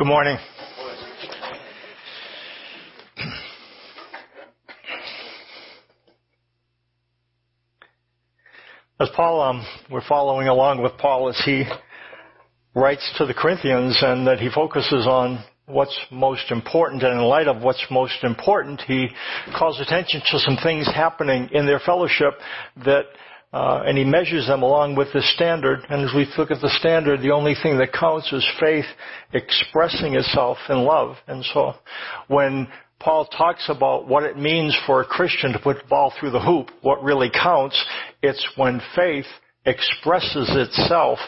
Good morning. As Paul, we're following along with Paul as he writes to the Corinthians, and that he focuses on what's most important, and in light of what's most important, he calls attention to some things happening in their fellowship that, and he measures them along with the standard. And as we look at the standard, the only thing that counts is faith expressing itself in love. And so when Paul talks about what it means for a Christian to put the ball through the hoop, what really counts, it's when faith expresses itself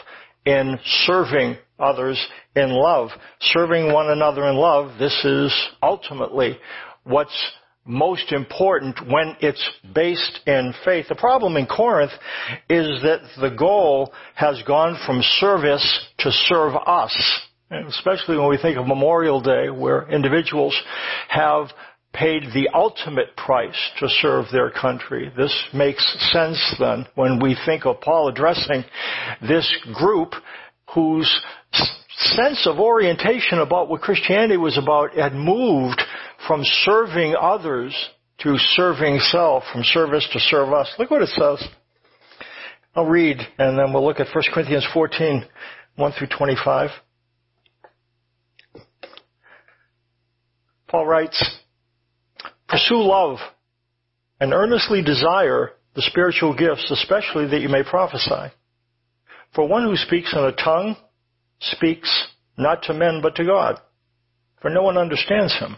in serving others in love, serving one another in love. This is ultimately what's most important when it's based in faith. The problem in Corinth is that the goal has gone from service to serve us, and especially when we think of Memorial Day, where individuals have paid the ultimate price to serve their country. This makes sense then when we think of Paul addressing this group whose sense of orientation about what Christianity was about had moved from serving others to serving self, from service to serve us. Look what it says. I'll read, and then we'll look at 1 Corinthians 14, 1 through 25. Paul writes, "Pursue love and earnestly desire the spiritual gifts, especially that you may prophesy. For one who speaks in a tongue speaks not to men but to God, for no one understands him,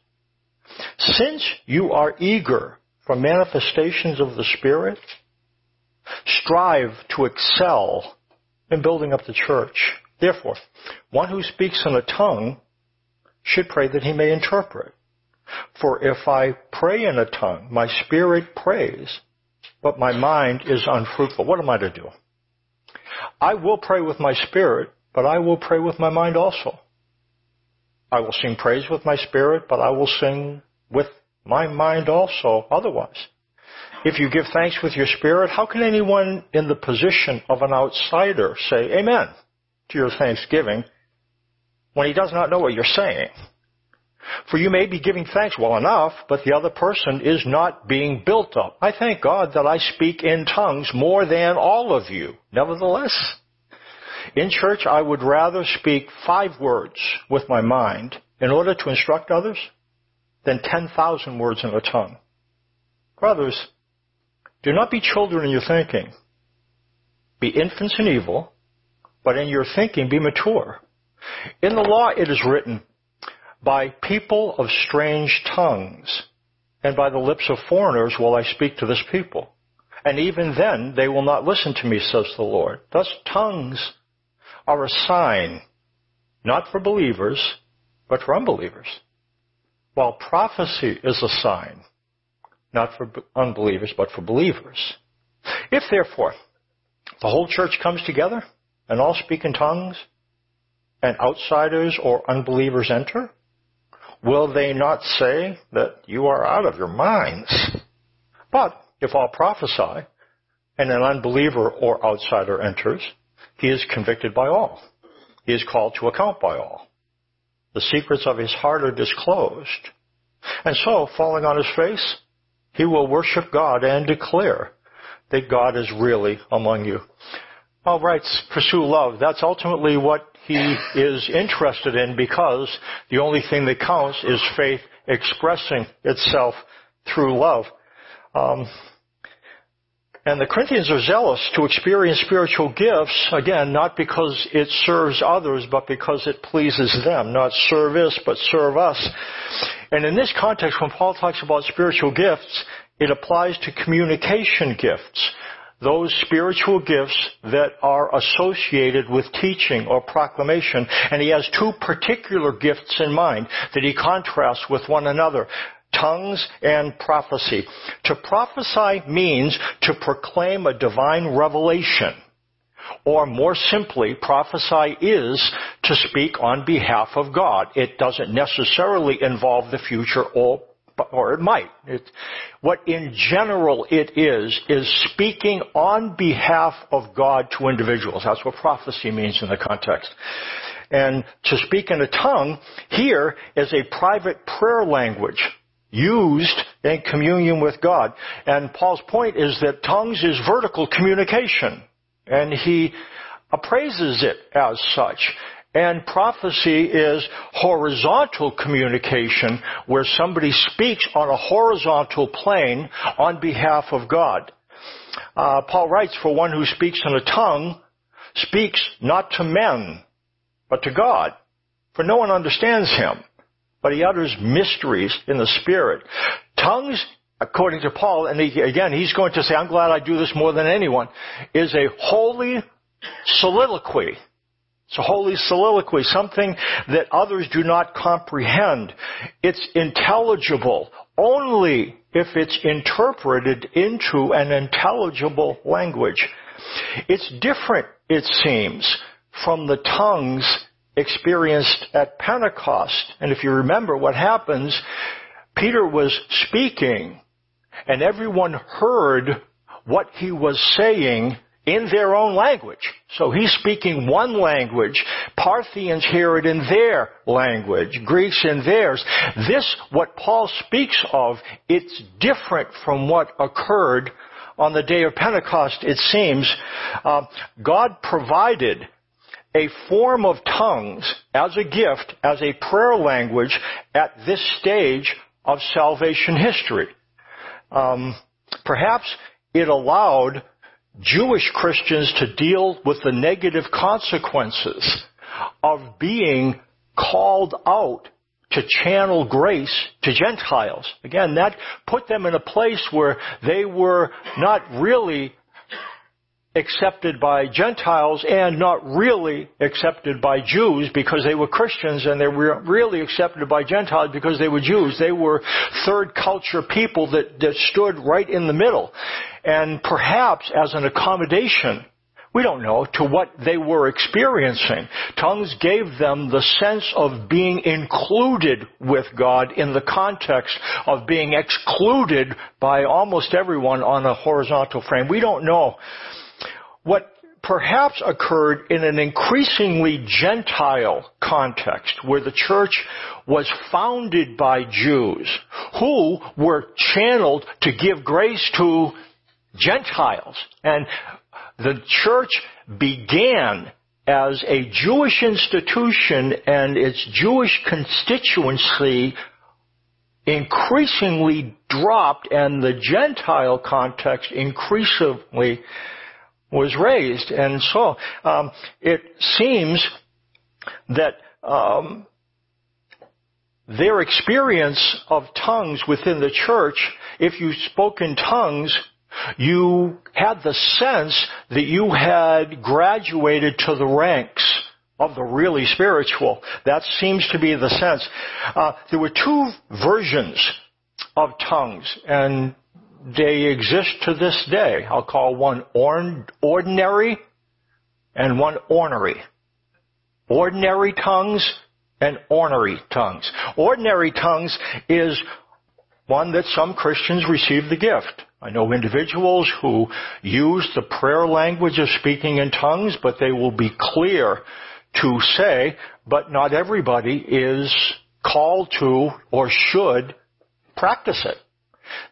Since you are eager for manifestations of the Spirit, strive to excel in building up the church. Therefore, one who speaks in a tongue should pray that he may interpret. For if I pray in a tongue, my spirit prays, but my mind is unfruitful." What am I to do? "I will pray with my spirit, but I will pray with my mind also. I will sing praise with my spirit, but I will sing with my mind also otherwise. If you give thanks with your spirit, how can anyone in the position of an outsider say amen to your thanksgiving when he does not know what you're saying? For you may be giving thanks well enough, but the other person is not being built up. I thank God that I speak in tongues more than all of you. Nevertheless, in church I would rather speak 5 words with my mind in order to instruct others than 10,000 words in a tongue. Brothers, do not be children in your thinking. Be infants in evil, but in your thinking be mature. In the law it is written, 'By people of strange tongues, and by the lips of foreigners will I speak to this people. And even then they will not listen to me, says the Lord.' Thus tongues are a sign, not for believers, but for unbelievers. While prophecy is a sign, not for unbelievers, but for believers. If therefore the whole church comes together, and all speak in tongues, and outsiders or unbelievers enter, will they not say that you are out of your minds? But if I'll prophesy, and an unbeliever or outsider enters, he is convicted by all. He is called to account by all. The secrets of his heart are disclosed. And so, falling on his face, he will worship God and declare that God is really among you. All rights, pursue love. That's ultimately what he is interested in, because the only thing that counts is faith expressing itself through love. And the Corinthians are zealous to experience spiritual gifts, again, not because it serves others, but because it pleases them. Not service, but serve us. And in this context, when Paul talks about spiritual gifts, it applies to communication gifts, those spiritual gifts that are associated with teaching or proclamation. And he has two particular gifts in mind that he contrasts with one another: tongues and prophecy. To prophesy means to proclaim a divine revelation. Or more simply, prophesy is to speak on behalf of God. It doesn't necessarily involve the future, or it might. What in general it is speaking on behalf of God to individuals. That's what prophecy means in the context. And to speak in a tongue here is a private prayer language used in communion with God. And Paul's point is that tongues is vertical communication, and he appraises it as such. And prophecy is horizontal communication, where somebody speaks on a horizontal plane on behalf of God. Paul writes, "For one who speaks in a tongue speaks not to men, but to God, for no one understands him. But he utters mysteries in the Spirit." Tongues, according to Paul, and again, he's going to say, I'm glad I do this more than anyone, is a holy soliloquy. It's a holy soliloquy, something that others do not comprehend. It's intelligible only if it's interpreted into an intelligible language. It's different, it seems, from the tongues experienced at Pentecost. And if you remember what happens, Peter was speaking, and everyone heard what he was saying in their own language. So he's speaking one language. Parthians hear it in their language, Greeks in theirs. This, what Paul speaks of, it's different from what occurred on the day of Pentecost, it seems. God provided a form of tongues as a gift, as a prayer language at this stage of salvation history. Perhaps it allowed Jewish Christians to deal with the negative consequences of being called out to channel grace to Gentiles. Again, that put them in a place where they were not really accepted by Gentiles and not really accepted by Jews because they were Christians, and they were really accepted by Gentiles because they were Jews. They were third culture people that stood right in the middle. And perhaps as an accommodation, we don't know, to what they were experiencing, tongues gave them the sense of being included with God in the context of being excluded by almost everyone on a horizontal frame. We don't know. What perhaps occurred in an increasingly Gentile context, where the church was founded by Jews who were channeled to give grace to Gentiles. And the church began as a Jewish institution, and its Jewish constituency increasingly dropped, and the Gentile context increasingly was raised. And so it seems that their experience of tongues within the church, if you spoke in tongues, you had the sense that you had graduated to the ranks of the really spiritual. That seems to be the sense. There were two versions of tongues, and they exist to this day. I'll call one ordinary and one ornery. Ordinary tongues and ornery tongues. Ordinary tongues is one that some Christians receive the gift. I know individuals who use the prayer language of speaking in tongues, but they will be clear to say, but not everybody is called to or should practice it.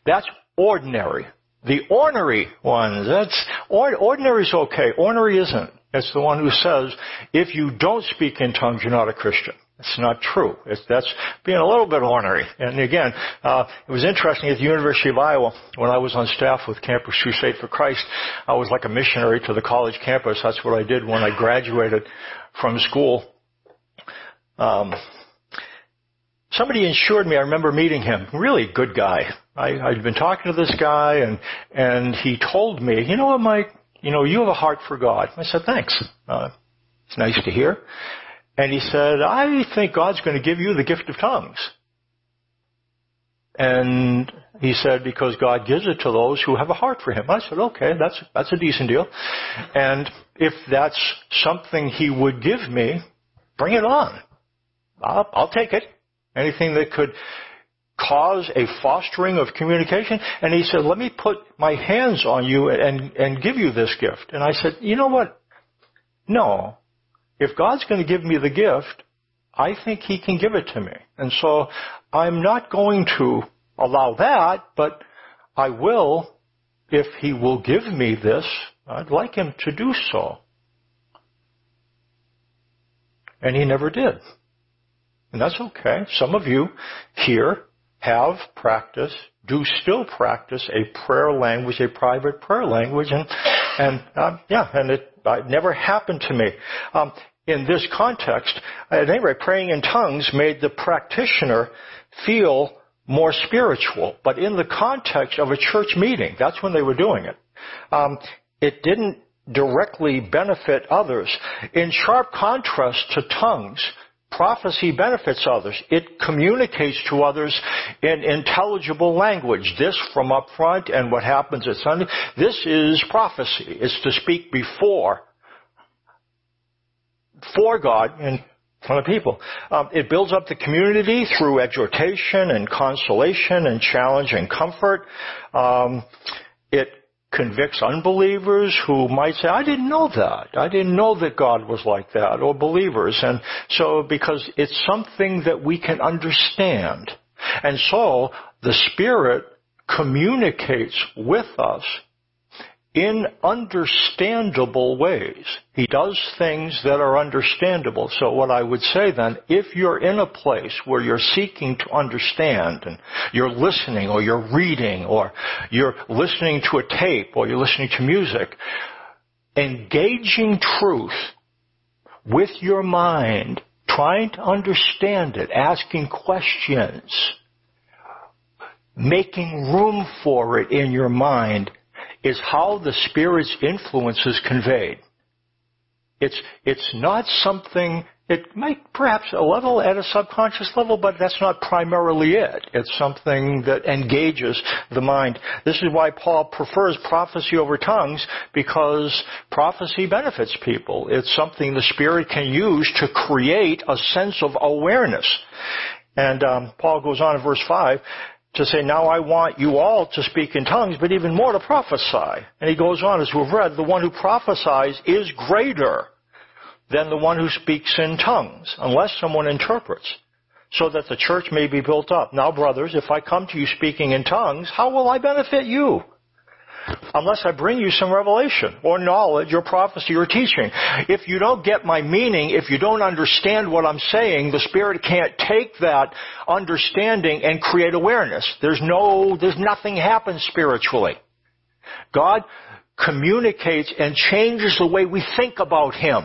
That's ordinary. The ornery ones, that's, ordinary is okay. Ornery isn't. It's the one who says, if you don't speak in tongues, you're not a Christian. It's not true. That's being a little bit ornery. And again, it was interesting at the University of Iowa, when I was on staff with Campus Crusade for Christ, I was like a missionary to the college campus. That's what I did when I graduated from school. Somebody insured me. I remember meeting him. Really good guy. I'd been talking to this guy, and he told me, you know what, Mike? You know, you have a heart for God. I said, thanks. It's nice to hear. And he said, I think God's going to give you the gift of tongues. And he said, because God gives it to those who have a heart for him. I said, okay, that's a decent deal. And if that's something he would give me, bring it on. I'll take it. Anything that could cause a fostering of communication. And he said, let me put my hands on you and give you this gift. And I said, you know what? No. If God's going to give me the gift, I think he can give it to me. And so I'm not going to allow that, but I will, if he will give me this, I'd like him to do so. And he never did. And that's okay. Some of you here have practiced, do still practice a prayer language, a private prayer language, and it never happened to me. In this context, at any rate, praying in tongues made the practitioner feel more spiritual, but in the context of a church meeting, that's when they were doing it. It didn't directly benefit others. In sharp contrast to tongues, prophecy benefits others. It communicates to others in intelligible language. This from up front and what happens at Sunday. This is prophecy. It's to speak before, for God and for the people. It builds up the community through exhortation and consolation and challenge and comfort. It convicts unbelievers who might say, I didn't know that. I didn't know that God was like that, or believers. And so, because it's something that we can understand. And so, the Spirit communicates with us in understandable ways. He does things that are understandable. So what I would say then, if you're in a place where you're seeking to understand, and you're listening, or you're reading, or you're listening to a tape, or you're listening to music, engaging truth with your mind, trying to understand it, asking questions, making room for it in your mind, is how the Spirit's influence is conveyed. It's not something, it might perhaps a level at a subconscious level, but that's not primarily it. It's something that engages the mind. This is why Paul prefers prophecy over tongues, because prophecy benefits people. It's something the Spirit can use to create a sense of awareness. And Paul goes on in verse 5, to say, now I want you all to speak in tongues, but even more to prophesy. And he goes on, as we've read, the one who prophesies is greater than the one who speaks in tongues, unless someone interprets, so that the church may be built up. Now, brothers, if I come to you speaking in tongues, how will I benefit you? Unless I bring you some revelation, or knowledge, or prophecy, or teaching. If you don't get my meaning, if you don't understand what I'm saying, the Spirit can't take that understanding and create awareness. There's nothing happens spiritually. God communicates and changes the way we think about Him.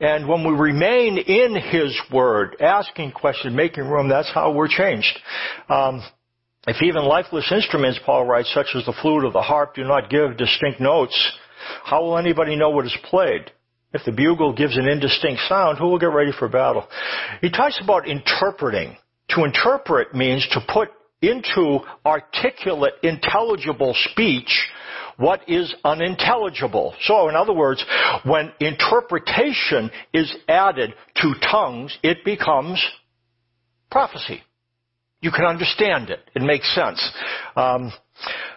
And when we remain in His Word, asking questions, making room, that's how we're changed. If even lifeless instruments, Paul writes, such as the flute or the harp, do not give distinct notes, how will anybody know what is played? If the bugle gives an indistinct sound, who will get ready for battle? He talks about interpreting. To interpret means to put into articulate, intelligible speech what is unintelligible. So, in other words, when interpretation is added to tongues, it becomes prophecy. You can understand it. It makes sense.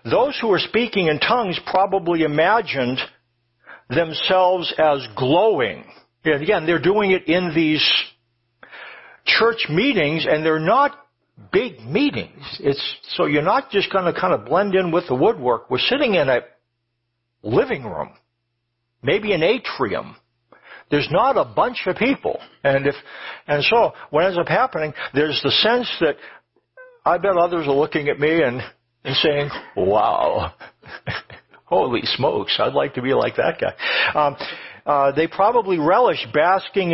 Those who are speaking in tongues probably imagined themselves as glowing. And again, they're doing it in these church meetings, and they're not big meetings. So you're not just going to kind of blend in with the woodwork. We're sitting in a living room, maybe an atrium. There's not a bunch of people. And so what ends up happening, there's the sense that I bet others are looking at me and saying, wow, holy smokes, I'd like to be like that guy. They probably relish basking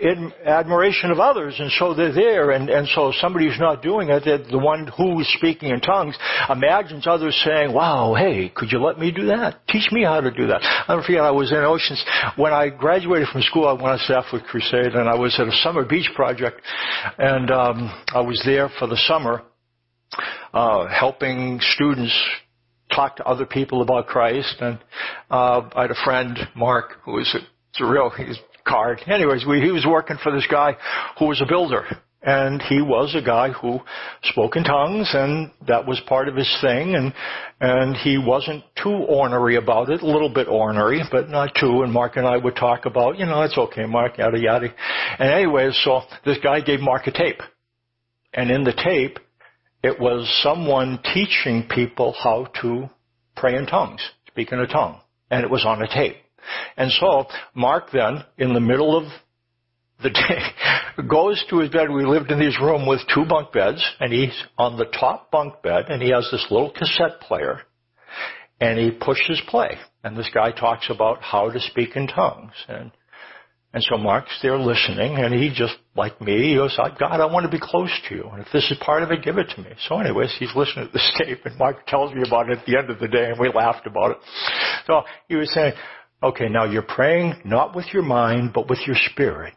in admiration of others, and so they're there, and so somebody who's not doing it, the one who's speaking in tongues, imagines others saying, wow, hey, could you let me do that? Teach me how to do that. I don't forget, I was in Oceans. When I graduated from school, I went to Stanford Crusade, and I was at a summer beach project, and I was there for the summer, helping students talk to other people about Christ, and I had a friend, Mark, who was he was working for this guy who was a builder, and he was a guy who spoke in tongues, and that was part of his thing, and he wasn't too ornery about it, a little bit ornery, but not too, and Mark and I would talk about, it's okay, Mark, yada, yada. And anyway, so this guy gave Mark a tape, and in the tape, it was someone teaching people how to pray in tongues, speak in a tongue, and it was on a tape. And so Mark then, in the middle of the day, goes to his bed. We lived in this room with two bunk beds, and he's on the top bunk bed, and he has this little cassette player, and he pushes play. And this guy talks about how to speak in tongues. And so Mark's there listening, and he just, like me, he goes, God, I want to be close to you. And if this is part of it, give it to me. So anyways, he's listening to this tape, and Mark tells me about it at the end of the day, and we laughed about it. So he was saying, okay, now you're praying not with your mind, but with your spirit.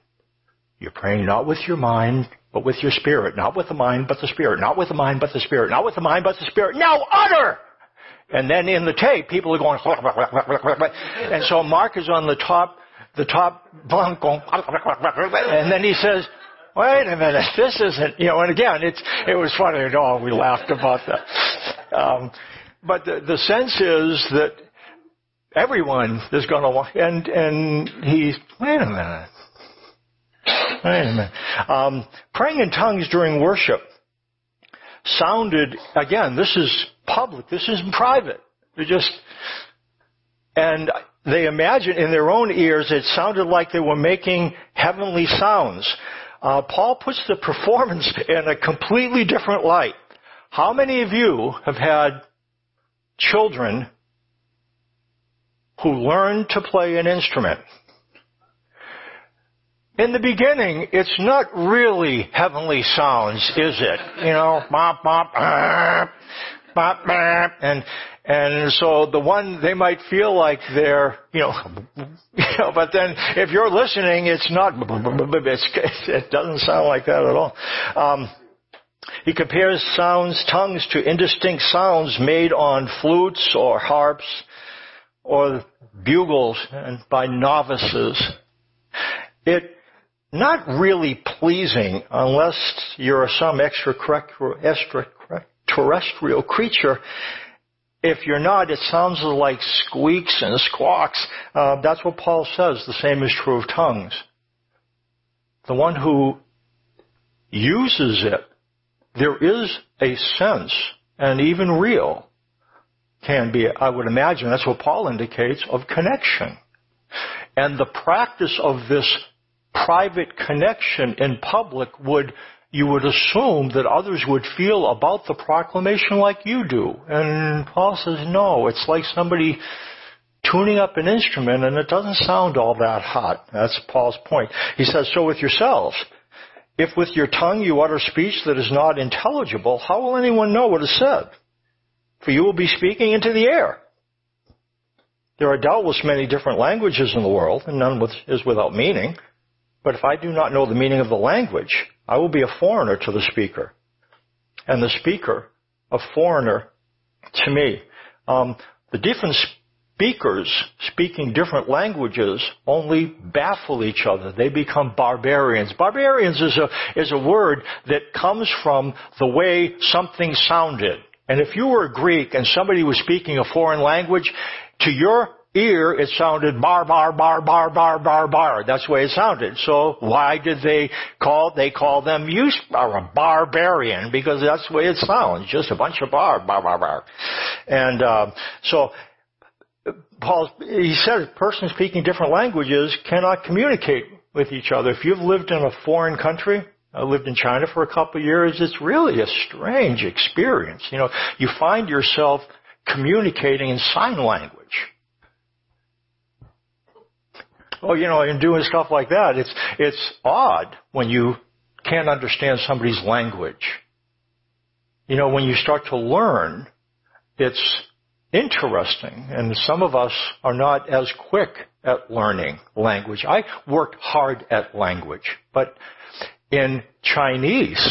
You're praying not with your mind, but with your spirit. Not with the mind, but the spirit. Not with the mind, but the spirit. Not with the mind, but the spirit. Now utter! And then in the tape, people are going, and so Mark is on the top bunk going, and then he says, wait a minute, this isn't, and again, it was funny, we laughed about that. But the sense is that everyone is going to walk, and he's, wait a minute. Praying in tongues during worship sounded, again, this is public, this isn't private. They imagined in their own ears it sounded like they were making heavenly sounds. Paul puts the performance in a completely different light. How many of you have had children who learned to play an instrument? In the beginning, it's not really heavenly sounds, is it? Bop, bop, bop, bop, and so the one, they might feel like they're, but then if you're listening, it's not, it doesn't sound like that at all. He compares tongues to indistinct sounds made on flutes or harps or bugles and by novices. It's not really pleasing unless you're some extraterrestrial creature. If you're not, it sounds like squeaks and squawks. That's what Paul says. The same is true of tongues. The one who uses it, there is a sense, and even real, can be, I would imagine, that's what Paul indicates, of connection. And the practice of this private connection in public you would assume that others would feel about the proclamation like you do. And Paul says, no, it's like somebody tuning up an instrument, and it doesn't sound all that hot. That's Paul's point. He says, so with yourselves, if with your tongue you utter speech that is not intelligible, how will anyone know what is said? For you will be speaking into the air. There are doubtless many different languages in the world, and none is without meaning. But if I do not know the meaning of the language, I will be a foreigner to the speaker, and the speaker a foreigner to me. The different speakers speaking different languages only baffle each other. They become barbarians. Barbarians is a word that comes from the way something sounded. And if you were a Greek and somebody was speaking a foreign language, to your ear it sounded bar, bar, bar, bar, bar, bar, bar. That's the way it sounded. So why did they call them, you are a barbarian, because that's the way it sounds, just a bunch of bar, bar, bar, bar. And so Paul, he says, persons speaking different languages cannot communicate with each other. If you've lived in a foreign country, I lived in China for a couple of years, it's really a strange experience. You know, you find yourself communicating in sign language. Oh, you know, and doing stuff like that, it's odd when you can't understand somebody's language. You know, when you start to learn, it's interesting, and some of us are not as quick at learning language. I worked hard at language, but in Chinese,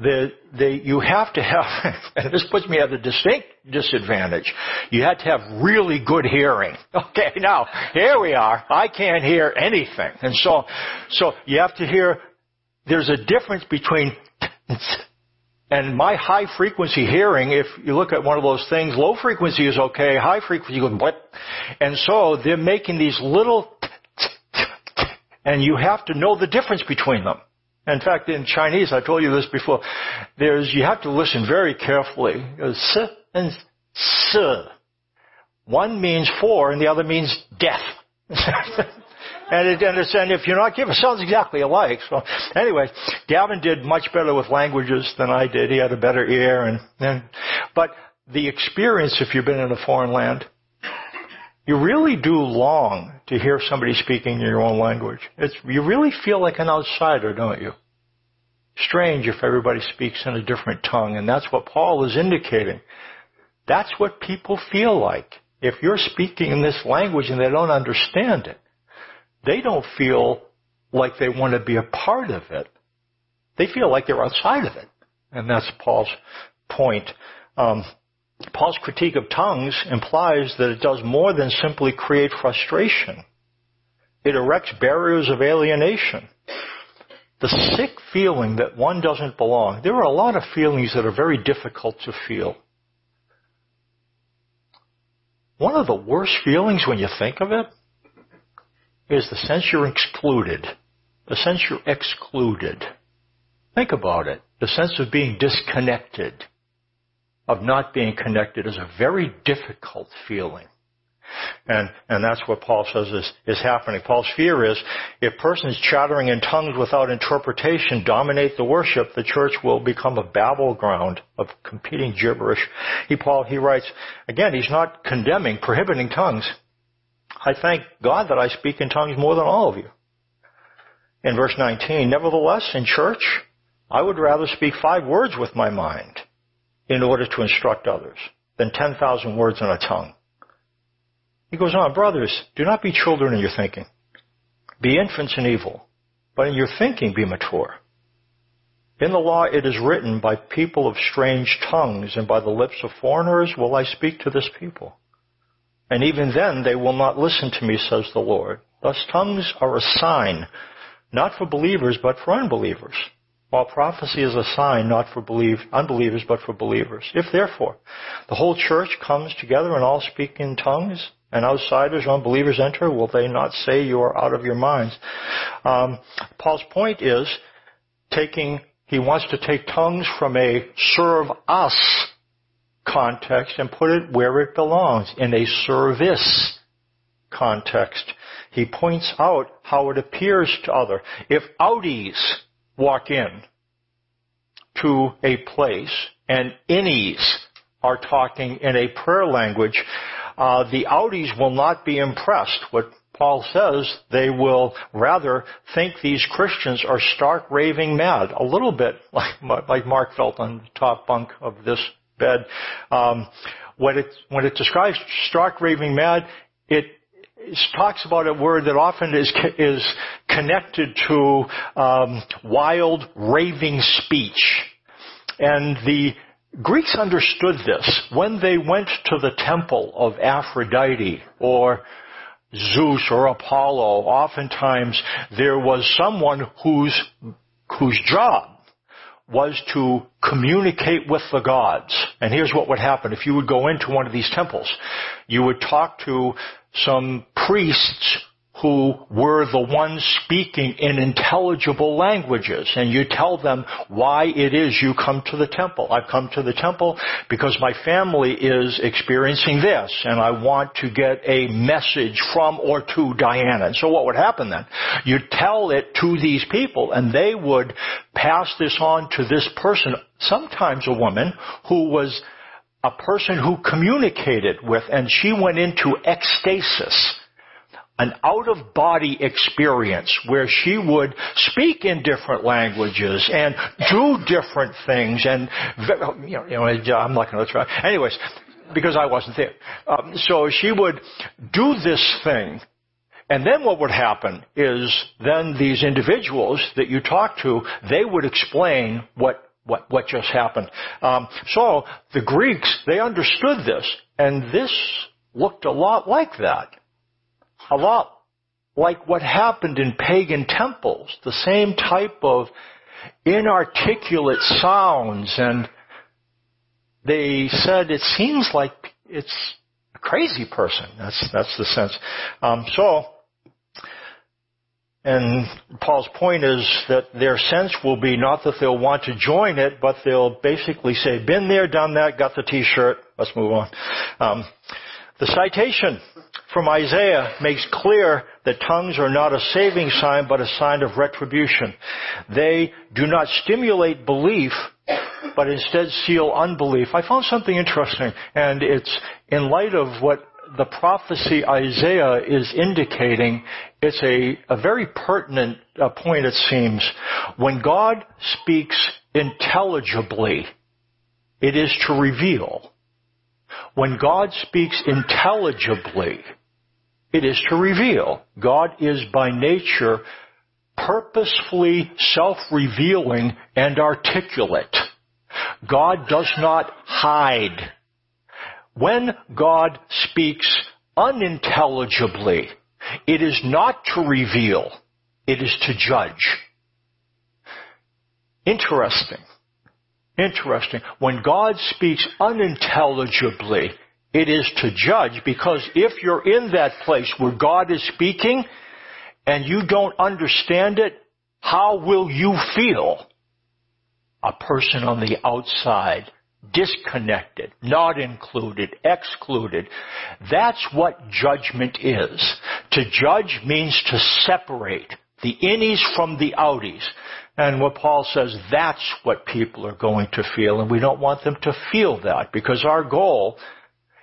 you have to have, and this puts me at a distinct disadvantage, you had to have really good hearing. Okay, now, here we are. I can't hear anything. And so you have to hear, there's a difference between and my high-frequency hearing, if you look at one of those things, low-frequency is okay, high-frequency goes what? And so they're making these little and you have to know the difference between them. In fact, in Chinese, I told you this before, you have to listen very carefully. S and S. One means for, and the other means death. and if you're not given, it sounds exactly alike. So anyway, Gavin did much better with languages than I did. He had a better ear. But the experience, if you've been in a foreign land, you really do long to hear somebody speaking in your own language. You really feel like an outsider, don't you? Strange if everybody speaks in a different tongue, and that's what Paul is indicating. That's what people feel like. If you're speaking in this language and they don't understand it, they don't feel like they want to be a part of it. They feel like they're outside of it. And that's Paul's point. Paul's critique of tongues implies that it does more than simply create frustration. It erects barriers of alienation. The sick feeling that one doesn't belong. There are a lot of feelings that are very difficult to feel. One of the worst feelings when you think of it is the sense you're excluded. The sense you're excluded. Think about it. The sense of being disconnected. Of not being connected is a very difficult feeling. And that's what Paul says is happening. Paul's fear is, if persons chattering in tongues without interpretation dominate the worship, the church will become a battleground of competing gibberish. Paul writes, again, he's not condemning, prohibiting tongues. I thank God that I speak in tongues more than all of you. In verse 19, nevertheless, in church, I would rather speak 5 words with my mind in order to instruct others, than 10,000 words in a tongue. He goes on, brothers, do not be children in your thinking. Be infants in evil, but in your thinking be mature. In the law it is written, by people of strange tongues and by the lips of foreigners will I speak to this people. And even then they will not listen to me, says the Lord. Thus tongues are a sign, not for believers, but for unbelievers. While prophecy is a sign not for unbelievers, but for believers. If, therefore, the whole church comes together and all speak in tongues, and outsiders, unbelievers enter, will they not say you are out of your minds? Paul's point is, he wants to take tongues from a serve us context and put it where it belongs, in a service context. He points out how it appears to others. If outies walk in to a place and innies are talking in a prayer language, the outies will not be impressed. What Paul says, they will rather think these Christians are stark raving mad, a little bit like Mark felt on the top bunk of this bed. When it describes stark raving mad, it talks about a word that often is connected to wild, raving speech. And the Greeks understood this. When they went to the temple of Aphrodite or Zeus or Apollo, oftentimes there was someone whose job was to communicate with the gods. And here's what would happen. If you would go into one of these temples, you would talk to some priests who were the ones speaking in intelligible languages. And you tell them why it is you come to the temple. I've come to the temple because my family is experiencing this, and I want to get a message from or to Diana. And so what would happen then? You'd tell it to these people, and they would pass this on to this person, sometimes a woman, who was a person who communicated with, and she went into ecstasis, an out-of-body experience where she would speak in different languages and do different things. And, I'm not going to try. Anyways, because I wasn't there. So she would do this thing. And then what would happen is then these individuals that you talk to, they would explain what just happened. So the Greeks, they understood this. And this looked a lot like that. A lot like what happened in pagan temples, the same type of inarticulate sounds. And they said, it seems like it's a crazy person. That's the sense. And Paul's point is that their sense will be not that they'll want to join it, but they'll basically say, been there, done that, got the T-shirt, let's move on. The citation from Isaiah makes clear that tongues are not a saving sign, but a sign of retribution. They do not stimulate belief, but instead seal unbelief. I found something interesting, and it's in light of what the prophecy Isaiah is indicating. It's a very pertinent point, it seems. When God speaks intelligibly, it is to reveal. When God speaks intelligibly, it is to reveal. God is by nature purposefully self-revealing and articulate. God does not hide. When God speaks unintelligibly, it is not to reveal, it is to judge. Interesting. When God speaks unintelligibly, it is to judge, because if you're in that place where God is speaking and you don't understand it, how will you feel? A person on the outside, disconnected, not included, excluded. That's what judgment is. To judge means to separate the innies from the outies. And what Paul says, that's what people are going to feel, and we don't want them to feel that, because our goal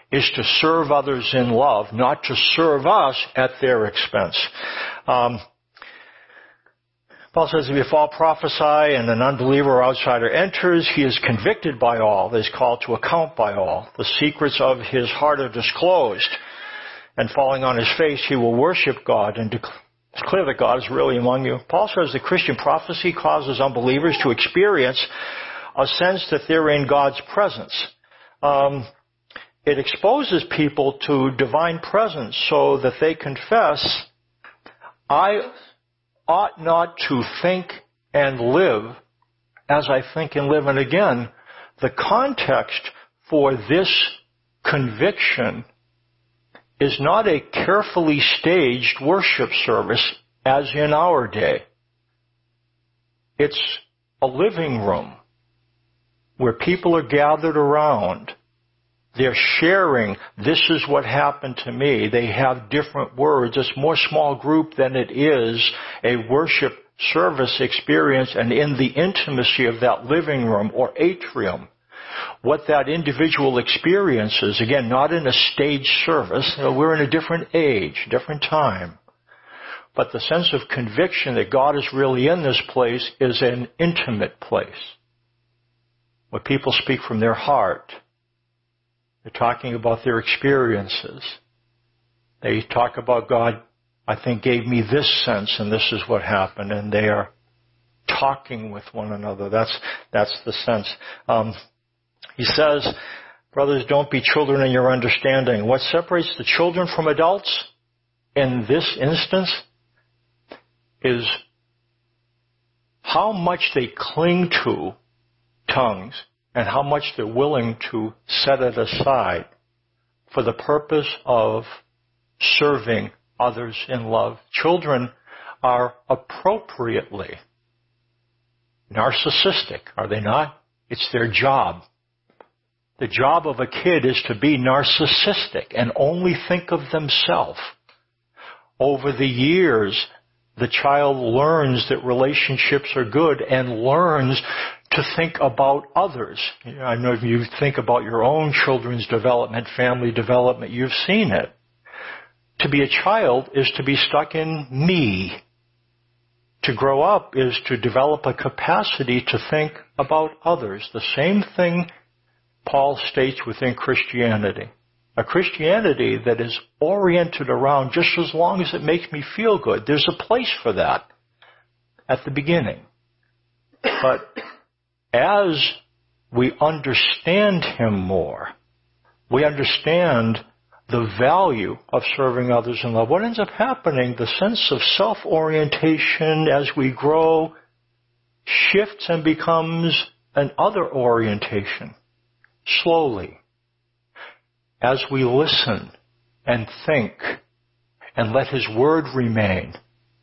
is to serve others in love, not to serve us at their expense. Paul says, if all prophesy and an unbeliever or outsider enters, he is convicted by all, is called to account by all. The secrets of his heart are disclosed, and falling on his face, he will worship God and declare. It's clear that God is really among you. Paul says that Christian prophecy causes unbelievers to experience a sense that they're in God's presence. It exposes people to divine presence so that they confess, I ought not to think and live as I think and live. And again, the context for this conviction is not a carefully staged worship service as in our day. It's a living room where people are gathered around. They're sharing, this is what happened to me. They have different words. It's more small group than it is a worship service experience. And in the intimacy of that living room or atrium, what that individual experiences, again, not in a staged service. We're in a different age, different time. But the sense of conviction that God is really in this place is an intimate place, where people speak from their heart. They're talking about their experiences. They talk about, God, I think, gave me this sense, and this is what happened. And they are talking with one another. That's the sense. He says, brothers, don't be children in your understanding. What separates the children from adults in this instance is how much they cling to tongues and how much they're willing to set it aside for the purpose of serving others in love. Children are appropriately narcissistic, are they not? It's their job. The job of a kid is to be narcissistic and only think of themselves. Over the years, the child learns that relationships are good and learns to think about others. I know if you think about your own children's development, family development, you've seen it. To be a child is to be stuck in me. To grow up is to develop a capacity to think about others. The same thing Paul states within Christianity. A Christianity that is oriented around just as long as it makes me feel good. There's a place for that at the beginning. But as we understand him more, we understand the value of serving others in love. What ends up happening, the sense of self-orientation as we grow shifts and becomes an other orientation. Slowly, as we listen and think and let his word remain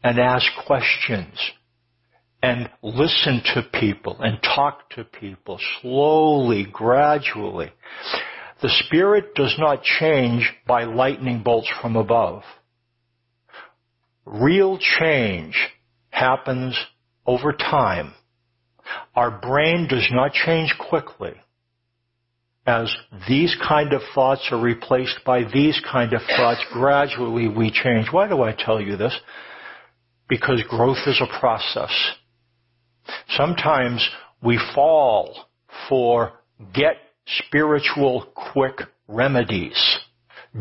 and ask questions and listen to people and talk to people slowly, gradually, the Spirit does not change by lightning bolts from above. Real change happens over time. Our brain does not change quickly as these kind of thoughts are replaced by these kind of thoughts. Gradually we change. Why do I tell you this? Because growth is a process. Sometimes we fall for get spiritual quick remedies.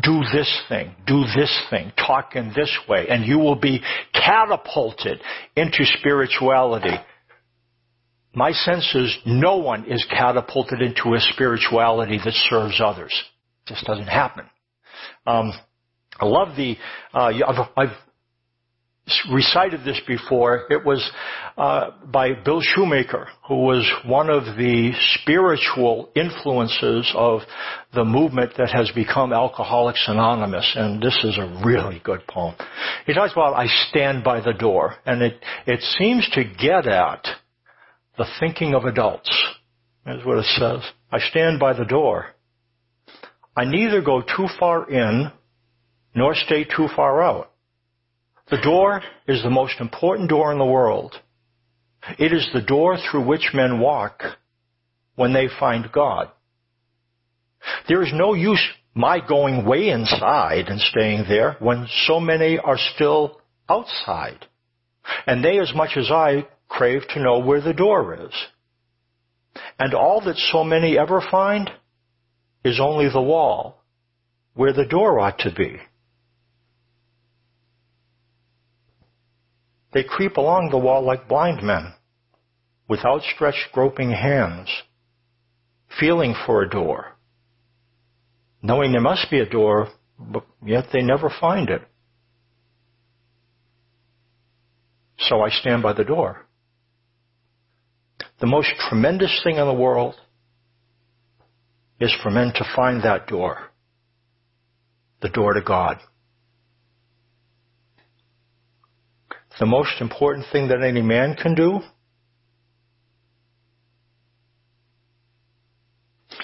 Do this thing, do this thing, talk in this way, and you will be catapulted into spirituality. My sense is no one is catapulted into a spirituality that serves others. It just doesn't happen. I love the, I've recited this before. It was by Bill Shoemaker, who was one of the spiritual influences of the movement that has become Alcoholics Anonymous, and this is a really good poem. He talks about, I stand by the door, and it seems to get at the thinking of adults. That's what it says. I stand by the door. I neither go too far in nor stay too far out. The door is the most important door in the world. It is the door through which men walk when they find God. There is no use my going way inside and staying there when so many are still outside, and they as much as I crave to know where the door is. And all that so many ever find is only the wall where the door ought to be. They creep along the wall like blind men, with outstretched groping hands, feeling for a door, knowing there must be a door, but yet they never find it. So I stand by the door. The most tremendous thing in the world is for men to find that door, the door to God. The most important thing that any man can do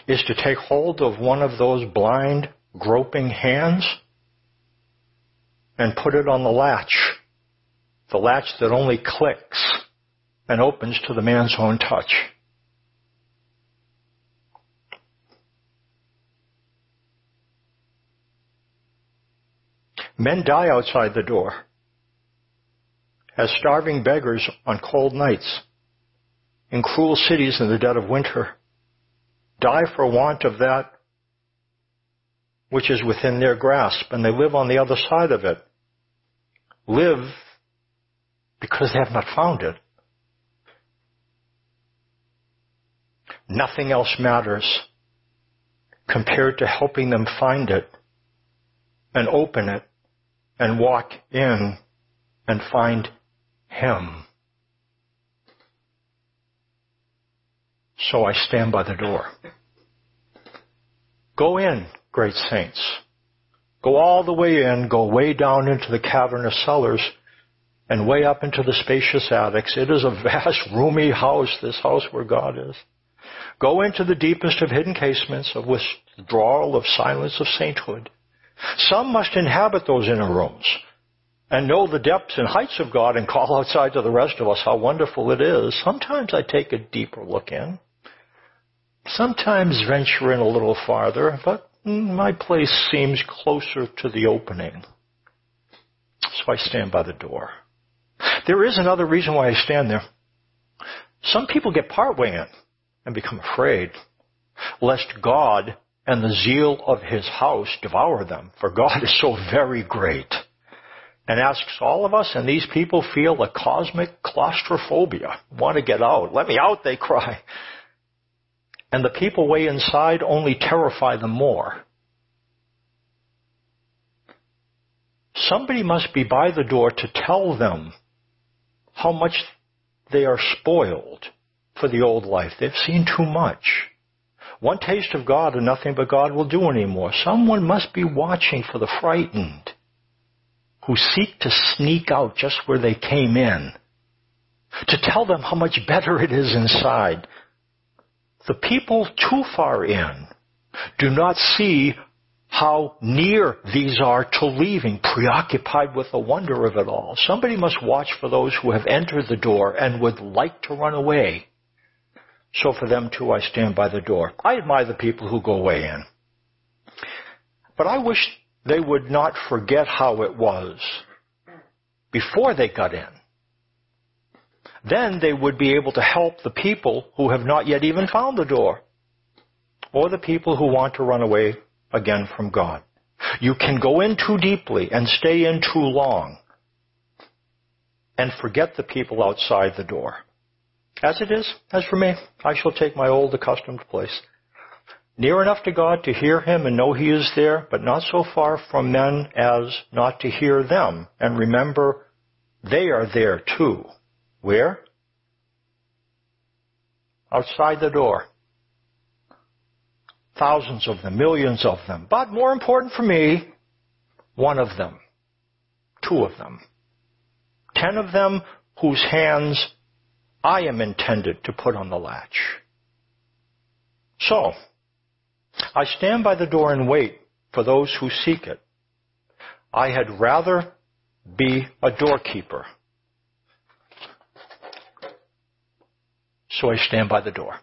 is to take hold of one of those blind, groping hands and put it on the latch that only clicks and opens to the man's own touch. Men die outside the door, as starving beggars on cold nights, in cruel cities in the dead of winter, die for want of that which is within their grasp, and they live on the other side of it. Live because they have not found it. Nothing else matters compared to helping them find it and open it and walk in and find Him. So I stand by the door. Go in, great saints. Go all the way in, go way down into the cavernous cellars and way up into the spacious attics. It is a vast, roomy house, this house where God is. Go into the deepest of hidden casements, of withdrawal, of silence, of sainthood. Some must inhabit those inner rooms and know the depths and heights of God and call outside to the rest of us how wonderful it is. Sometimes I take a deeper look in. Sometimes venture in a little farther, but my place seems closer to the opening. So I stand by the door. There is another reason why I stand there. Some people get partway in and become afraid, lest God and the zeal of His house devour them, for God is so very great, and asks all of us, and these people feel a cosmic claustrophobia, want to get out. Let me out, they cry. And the people way inside only terrify them more. Somebody must be by the door to tell them how much they are spoiled for the old life. They've seen too much. One taste of God and nothing but God will do anymore. Someone must be watching for the frightened who seek to sneak out just where they came in, to tell them how much better it is inside. The people too far in do not see how near these are to leaving, preoccupied with the wonder of it all. Somebody must watch for those who have entered the door and would like to run away. So for them, too, I stand by the door. I admire the people who go away in. But I wish they would not forget how it was before they got in. Then they would be able to help the people who have not yet even found the door, or the people who want to run away again from God. You can go in too deeply and stay in too long and forget the people outside the door. As it is, as for me, I shall take my old accustomed place, near enough to God to hear Him and know He is there, but not so far from men as not to hear them. And remember, they are there too. Where? Outside the door. Thousands of them, millions of them. But more important for me, one of them, two of them, 10 of them whose hands I am intended to put on the latch. So, I stand by the door and wait for those who seek it. I had rather be a doorkeeper. So I stand by the door.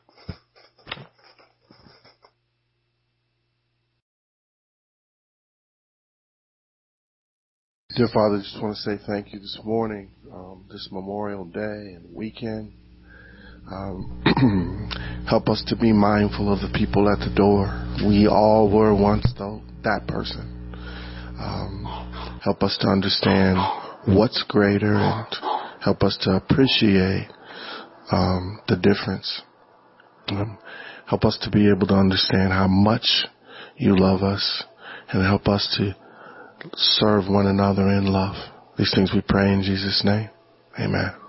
Dear Father, I just want to say thank you this morning, this Memorial Day and weekend. Help us to be mindful of the people at the door. We all were once that person. Help us to understand what's greater and help us to appreciate the difference. Help us to be able to understand how much you love us and help us to serve one another in love. These things we pray in Jesus' name. Amen.